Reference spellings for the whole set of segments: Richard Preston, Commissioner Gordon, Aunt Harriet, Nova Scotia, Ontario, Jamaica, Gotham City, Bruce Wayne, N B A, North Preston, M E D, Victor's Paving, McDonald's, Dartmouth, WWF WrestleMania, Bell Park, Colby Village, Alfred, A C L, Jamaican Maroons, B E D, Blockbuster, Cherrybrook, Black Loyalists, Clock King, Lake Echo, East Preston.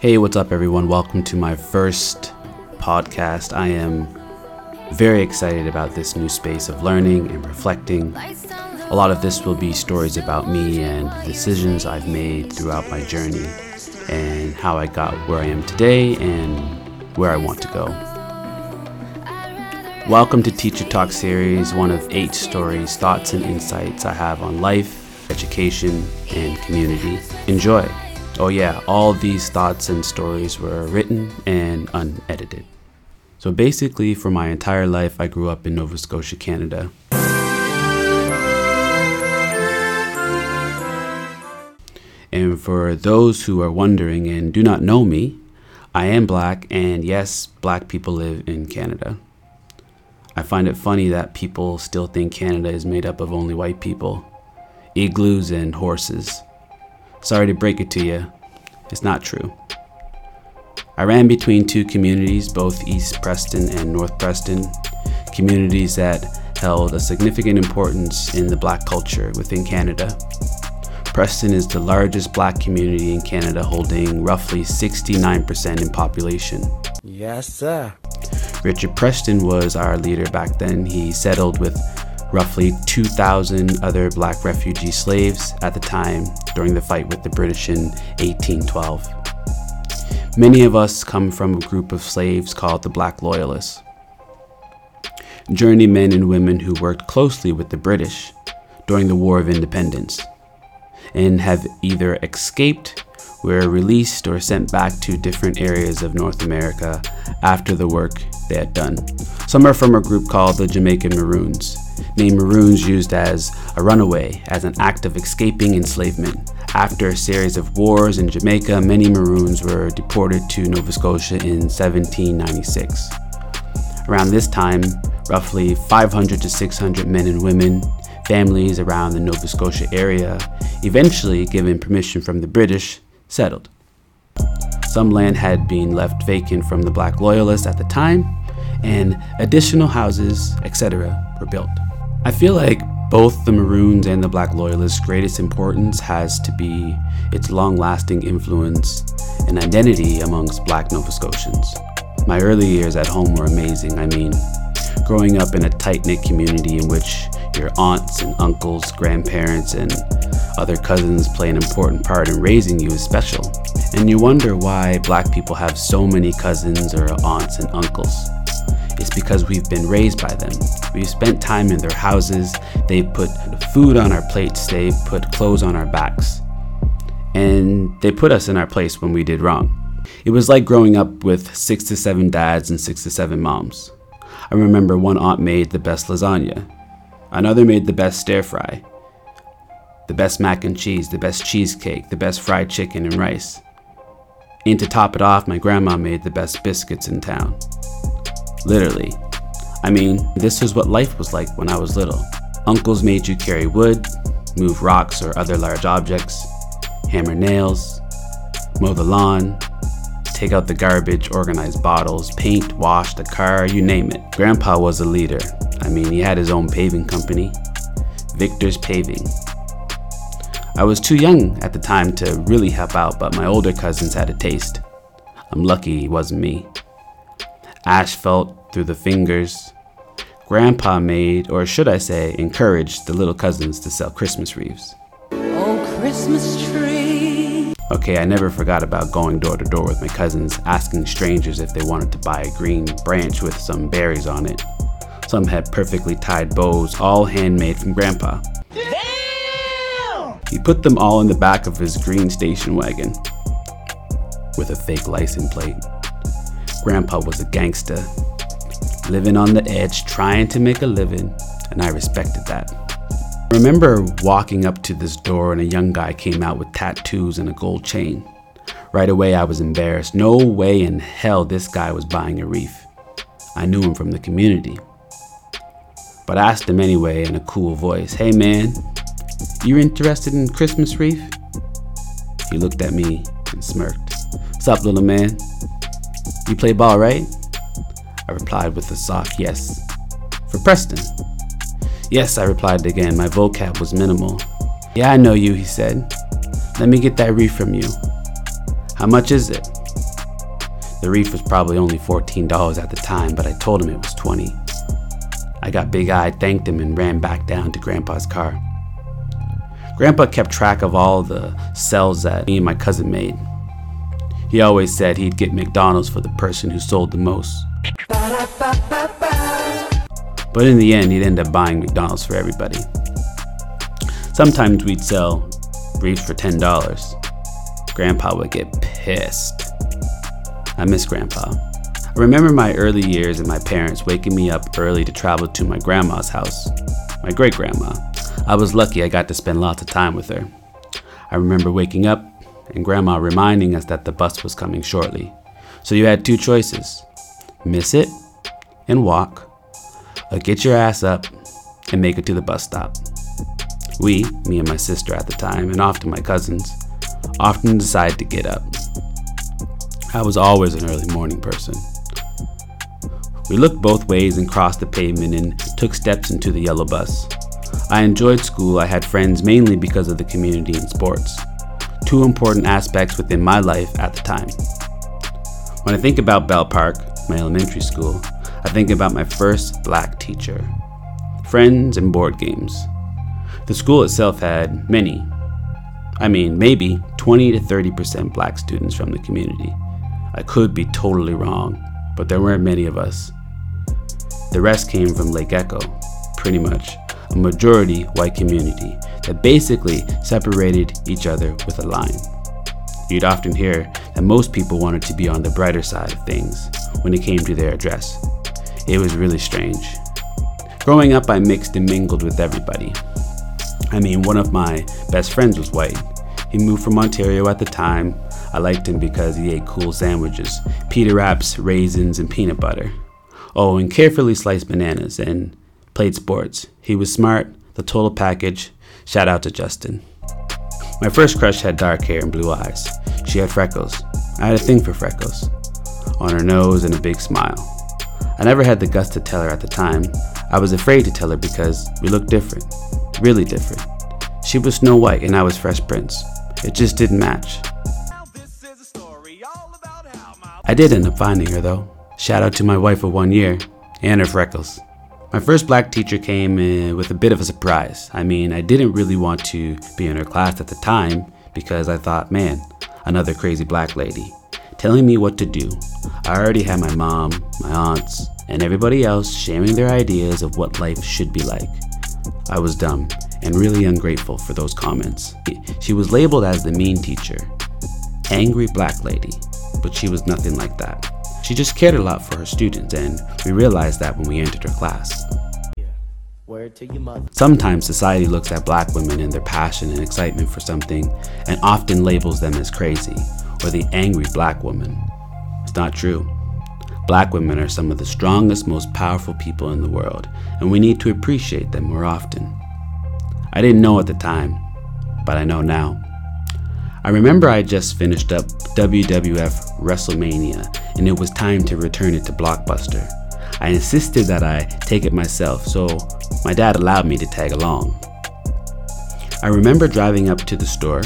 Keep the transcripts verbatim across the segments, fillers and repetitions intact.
Hey, what's up everyone? Welcome to my first podcast. I am very excited about this new space of learning and reflecting. A lot of this will be stories about me and the decisions I've made throughout my journey and how I got where I am today and where I want to go. Welcome to Teacher Talk series, one of eight stories, thoughts and insights I have on life, education, and community. Enjoy. Oh yeah, all these thoughts and stories were written and unedited. So basically, for my entire life, I grew up in Nova Scotia, Canada. And for those who are wondering and do not know me, I am black, and yes, black people live in Canada. I find it funny that people still think Canada is made up of only white people, igloos, and horses. Sorry to break it to you, it's not true. I ran between two communities, both East Preston and North Preston, communities that held a significant importance in the black culture within Canada. Preston is the largest black community in Canada, holding roughly sixty-nine percent in population. Yes, sir. Richard Preston was our leader back then. He settled with roughly two thousand other black refugee slaves at the time during the fight with the British in eighteen twelve. Many of us come from a group of slaves called the Black Loyalists, journeymen and women who worked closely with the British during the War of Independence and have either escaped, were released, or sent back to different areas of North America after the work they had done. Some are from a group called the Jamaican Maroons, named Maroons used as a runaway, as an act of escaping enslavement. After a series of wars in Jamaica, many Maroons were deported to Nova Scotia in seventeen ninety-six. Around this time, roughly five hundred to six hundred men and women, families around the Nova Scotia area, eventually given permission from the British, settled. Some land had been left vacant from the Black Loyalists at the time, and additional houses, et cetera, were built. I feel like both the Maroons and the Black Loyalists' greatest importance has to be its long-lasting influence and identity amongst Black Nova Scotians. My early years at home were amazing. I mean, growing up in a tight-knit community in which your aunts and uncles, grandparents, and other cousins play an important part in raising you is special. And you wonder why Black people have so many cousins or aunts and uncles. It's because we've been raised by them. We've spent time in their houses, they put food on our plates, they put clothes on our backs, and they put us in our place when we did wrong. It was like growing up with six to seven dads and six to seven moms. I remember one aunt made the best lasagna, another made the best stir fry, the best mac and cheese, the best cheesecake, the best fried chicken and rice. And to top it off, my grandma made the best biscuits in town. Literally. I mean, this is what life was like when I was little. Uncles made you carry wood, move rocks or other large objects, hammer nails, mow the lawn, take out the garbage, organize bottles, paint, wash the car, you name it. Grandpa was a leader. I mean, he had his own paving company, Victor's Paving. I was too young at the time to really help out, but my older cousins had a taste. I'm lucky it wasn't me. Asphalt through the fingers. Grandpa made, or should I say, encouraged the little cousins to sell Christmas wreaths. Oh, Christmas tree. Okay, I never forgot about going door to door with my cousins, asking strangers if they wanted to buy a green branch with some berries on it. Some had perfectly tied bows, all handmade from Grandpa. Damn! He put them all in the back of his green station wagon with a fake license plate. Grandpa was a gangster, living on the edge, trying to make a living, and I respected that. I remember walking up to this door and a young guy came out with tattoos and a gold chain. Right away I was embarrassed. No way in hell this guy was buying a wreath. I knew him from the community. But I asked him anyway in a cool voice, "Hey man, you're interested in Christmas wreath?" He looked at me and smirked. "What's up, little man? You play ball, right?" I replied with a soft yes. "For Preston?" "Yes," I replied again. My vocab was minimal. "Yeah, I know you," he said. "Let me get that wreath from you." "How much is it?" The reef was probably only fourteen dollars at the time, but I told him it was twenty. I got big-eyed, thanked him, and ran back down to Grandpa's car. Grandpa kept track of all the sales that me and my cousin made. He always said he'd get McDonald's for the person who sold the most. But in the end, he'd end up buying McDonald's for everybody. Sometimes we'd sell reefs for ten dollars. Grandpa would get pissed. I miss Grandpa. I remember my early years and my parents waking me up early to travel to my grandma's house, my great-grandma. I was lucky I got to spend lots of time with her. I remember waking up and Grandma reminding us that the bus was coming shortly. So you had two choices, miss it and walk, or get your ass up and make it to the bus stop. We, me and my sister at the time, and often my cousins, often decided to get up. I was always an early morning person. We looked both ways and crossed the pavement and took steps into the yellow bus. I enjoyed school. I had friends mainly because of the community and sports, two important aspects within my life at the time. When I think about Bell Park, my elementary school, I think about my first black teacher, friends and board games. The school itself had many, I mean maybe twenty to thirty percent black students from the community. I could be totally wrong, but there weren't many of us. The rest came from Lake Echo, pretty much a majority white community that basically separated each other with a line. You'd often hear that most people wanted to be on the brighter side of things when it came to their address. It was really strange. Growing up, I mixed and mingled with everybody. I mean, one of my best friends was white. He moved from Ontario at the time. I liked him because he ate cool sandwiches, pita wraps, raisins, and peanut butter. Oh, and carefully sliced bananas, and played sports. He was smart, the total package. Shout out to Justin. My first crush had dark hair and blue eyes. She had freckles. I had a thing for freckles. On her nose and a big smile. I never had the guts to tell her at the time. I was afraid to tell her because we looked different. Really different. She was Snow White and I was Fresh Prince. It just didn't match. I did end up finding her though. Shout out to my wife of one year and her freckles. My first black teacher came in with a bit of a surprise. I mean, I didn't really want to be in her class at the time because I thought, man, another crazy black lady telling me what to do. I already had my mom, my aunts, and everybody else shaming their ideas of what life should be like. I was dumb and really ungrateful for those comments. She was labeled as the mean teacher, angry black lady, but she was nothing like that. She just cared a lot for her students, and we realized that when we entered her class. Word to your mother. Sometimes society looks at black women and their passion and excitement for something and often labels them as crazy or the angry black woman. It's not true. Black women are some of the strongest, most powerful people in the world, and we need to appreciate them more often. I didn't know at the time, but I know now. I remember I just finished up W W F WrestleMania, and it was time to return it to Blockbuster. I insisted that I take it myself, so my dad allowed me to tag along. I remember driving up to the store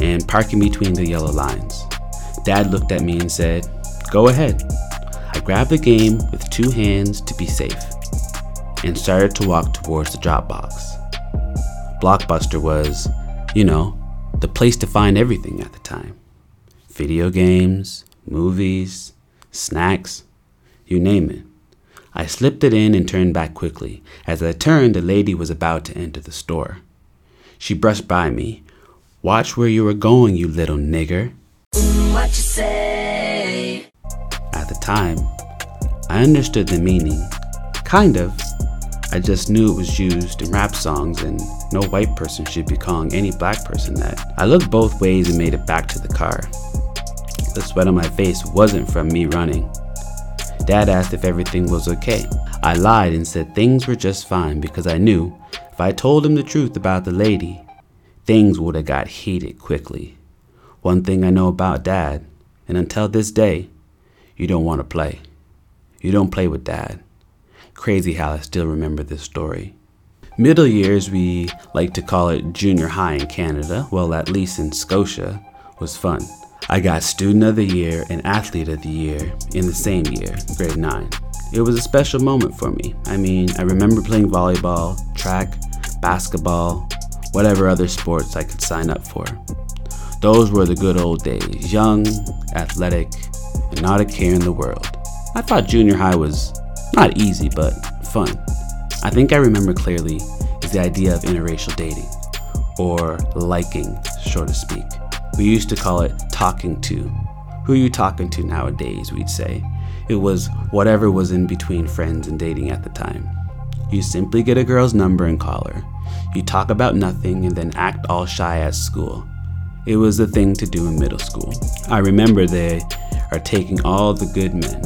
and parking between the yellow lines. Dad looked at me and said, "Go ahead." I grabbed the game with two hands to be safe and started to walk towards the drop box. Blockbuster was, you know, the place to find everything at the time. Video games, movies, snacks, you name it. I slipped it in and turned back quickly. As I turned, the lady was about to enter the store. She brushed by me. "Watch where you were going, you little nigger." What you say? At the time, I understood the meaning. Kind of. I just knew it was used in rap songs and no white person should be calling any black person that. I looked both ways and made it back to the car. The sweat on my face wasn't from me running. Dad asked if everything was okay. I lied and said things were just fine because I knew if I told him the truth about the lady, things would have got heated quickly. One thing I know about Dad, and until this day, you don't want to play. You don't play with Dad. Crazy how I still remember this story. Middle years, we like to call it junior high in Canada, well at least in Scotia, was fun. I got Student of the Year and Athlete of the Year in the same year, grade nine. It was a special moment for me. I mean, I remember playing volleyball, track, basketball, whatever other sports I could sign up for. Those were the good old days, young, athletic, and not a care in the world. I thought junior high was not easy, but fun. I think I remember clearly is the idea of interracial dating, or liking, so to speak. We used to call it talking to. Who you talking to nowadays, we'd say. It was whatever was in between friends and dating at the time. You simply get a girl's number and call her. You talk about nothing and then act all shy at school. It was the thing to do in middle school. I remember they are taking all the good men.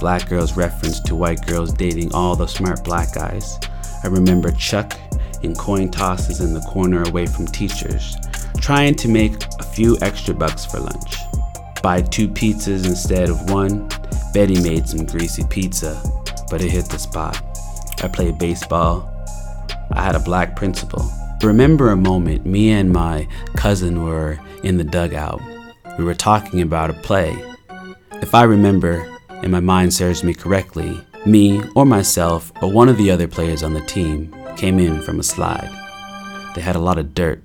Black girls referenced to white girls dating all the smart black guys. I remember Chuck and coin tosses in the corner away from teachers, trying to make a few extra bucks for lunch. Buy two pizzas instead of one. Betty made some greasy pizza, but it hit the spot. I played baseball. I had a black principal. I remember a moment me and my cousin were in the dugout. We were talking about a play. If I remember, and my mind serves me correctly, me or myself or one of the other players on the team came in from a slide. They had a lot of dirt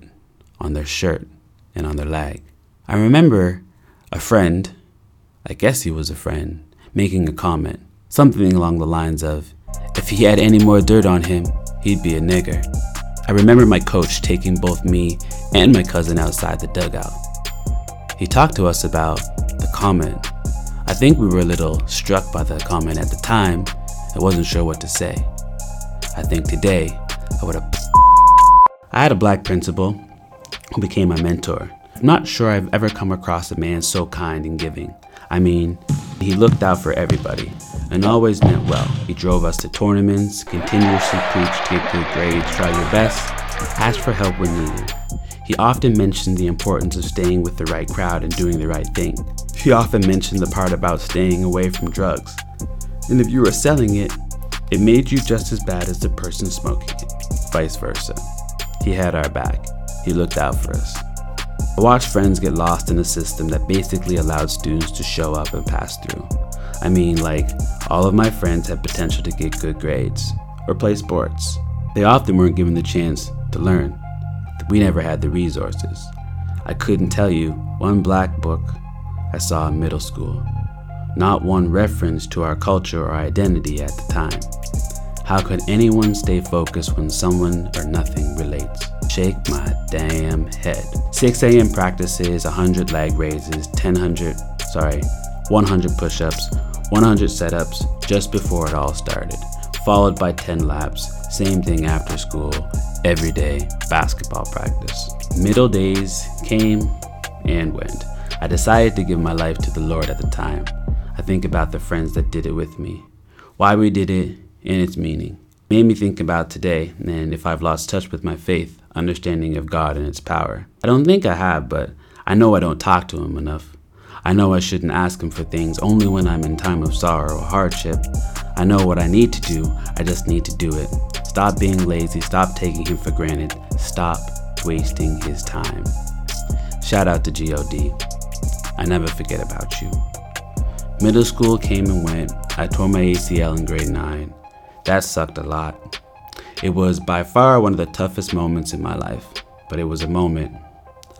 on their shirt and on their leg. I remember a friend, I guess he was a friend, making a comment, something along the lines of, if he had any more dirt on him, he'd be a nigger. I remember my coach taking both me and my cousin outside the dugout. He talked to us about the comment. I think we were a little struck by the comment at the time. I wasn't sure what to say. I think today I would have. I had a black principal who became my mentor. I'm not sure I've ever come across a man so kind and giving. I mean, he looked out for everybody and always meant well. He drove us to tournaments, continuously preached, take good grades, try your best, ask for help when needed. He often mentioned the importance of staying with the right crowd and doing the right thing. He often mentioned the part about staying away from drugs. And if you were selling it, it made you just as bad as the person smoking it, vice versa. He had our back. He looked out for us. I watched friends get lost in a system that basically allowed students to show up and pass through. I mean, like, all of my friends had potential to get good grades or play sports. They often weren't given the chance to learn. We never had the resources. I couldn't tell you one black book I saw in middle school. Not one reference to our culture or identity at the time. How could anyone stay focused when someone or nothing relates? Shake my damn head. six a.m. practices, one hundred leg raises, ten hundred, sorry, one hundred push-ups, one hundred set-ups just before it all started, followed by ten laps, same thing after school, everyday basketball practice. Middle days came and went. I decided to give my life to the Lord at the time. I think about the friends that did it with me, why we did it, and its meaning. It made me think about today and if I've lost touch with my faith, understanding of God and its power. I don't think I have, but I know I don't talk to Him enough. I know I shouldn't ask Him for things only when I'm in time of sorrow or hardship. I know what I need to do, I just need to do it. Stop being lazy, stop taking Him for granted, stop wasting His time. Shout out to G O D. I never forget about you. Middle school came and went. I tore my A C L in grade nine. That sucked a lot. It was by far one of the toughest moments in my life, but it was a moment.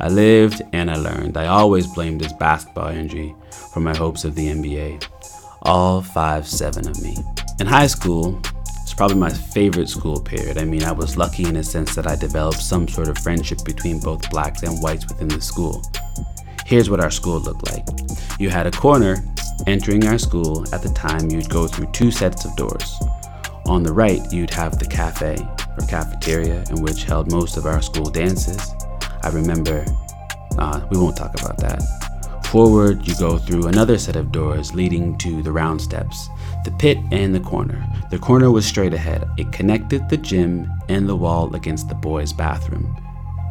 I lived and I learned. I always blamed this basketball injury for my hopes of the N B A. All five seven of me. In high school, it's probably my favorite school period. I mean, I was lucky in a sense that I developed some sort of friendship between both blacks and whites within the school. Here's what our school looked like. You had a corner. Entering our school at the time, you'd go through two sets of doors. On the right, you'd have the cafe or cafeteria in which held most of our school dances. I remember, uh, we won't talk about that. Forward, you go through another set of doors leading to the round steps, the pit and the corner. The corner was straight ahead. It connected the gym and the wall against the boys' bathroom.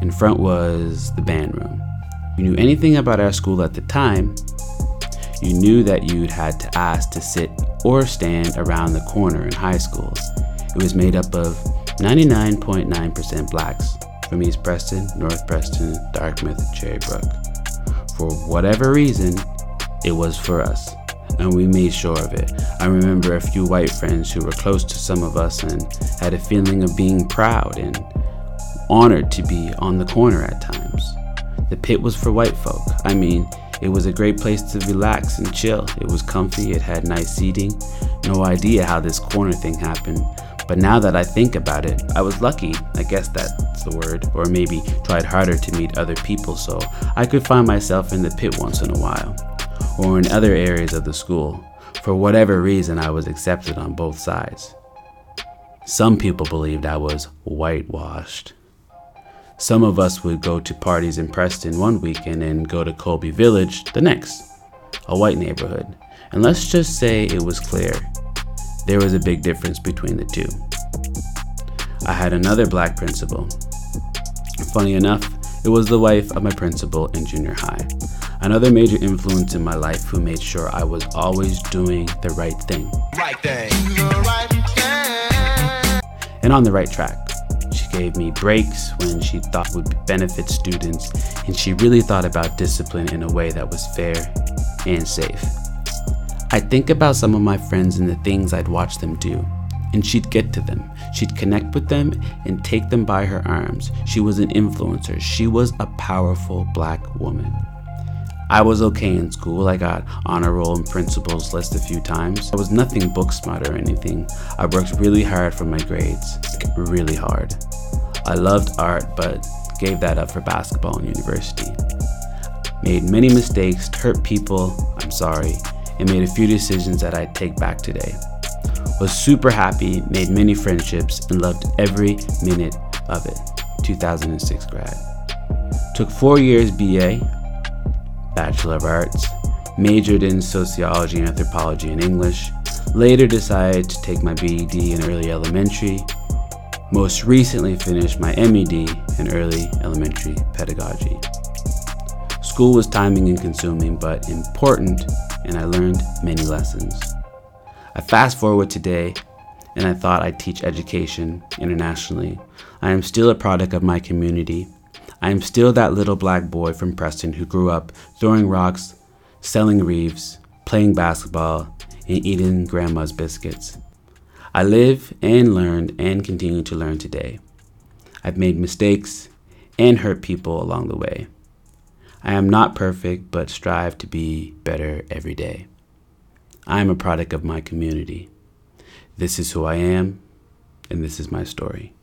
In front was the band room. If you knew anything about our school at the time, you knew that you'd had to ask to sit or stand around the corner in high school. It was made up of ninety-nine point nine percent blacks from East Preston, North Preston, Dartmouth, and Cherrybrook. for whatever reason, it was for us, and we made sure of it. I remember a few white friends who were close to some of us and had a feeling of being proud and honored to be on the corner at times. The pit was for white folk. I mean, it was a great place to relax and chill. It was comfy, it had nice seating. No idea how this corner thing happened, but now that I think about it, I was lucky, I guess that's the word, or maybe tried harder to meet other people so I could find myself in the pit once in a while, or in other areas of the school. For whatever reason, I was accepted on both sides. Some people believed I was whitewashed. Some of us would go to parties in Preston one weekend and go to Colby Village the next, a white neighborhood. And let's just say it was clear there was a big difference between the two. I had another black principal. Funny enough, it was the wife of my principal in junior high. Another major influence in my life who made sure I was always doing the right thing. Right thing. The right thing. And on the right track. She gave me breaks when she thought would benefit students, and she really thought about discipline in a way that was fair and safe. I think about some of my friends and the things I'd watch them do, and she'd get to them. She'd connect with them and take them by her arms. She was an influencer. She was a powerful black woman. I was okay in school. I got honor roll and principal's list a few times. I was nothing book smart or anything. I worked really hard for my grades, really hard. I loved art, but gave that up for basketball in university. Made many mistakes, hurt people, I'm sorry, and made a few decisions that I take back today. Was super happy, made many friendships, and loved every minute of it. two thousand six grad. Took four years B A, Bachelor of Arts, majored in sociology, anthropology, and English, later decided to take my B E D in early elementary, most recently finished my M E D in early elementary pedagogy. School was timing and consuming, but important, and I learned many lessons. I fast forward today, and I thought I'd teach education internationally. I am still a product of my community. I am still that little black boy from Preston who grew up throwing rocks, selling reeves, playing basketball, and eating grandma's biscuits. I live and learned and continue to learn today. I've made mistakes and hurt people along the way. I am not perfect, but strive to be better every day. I am a product of my community. This is who I am, and this is my story.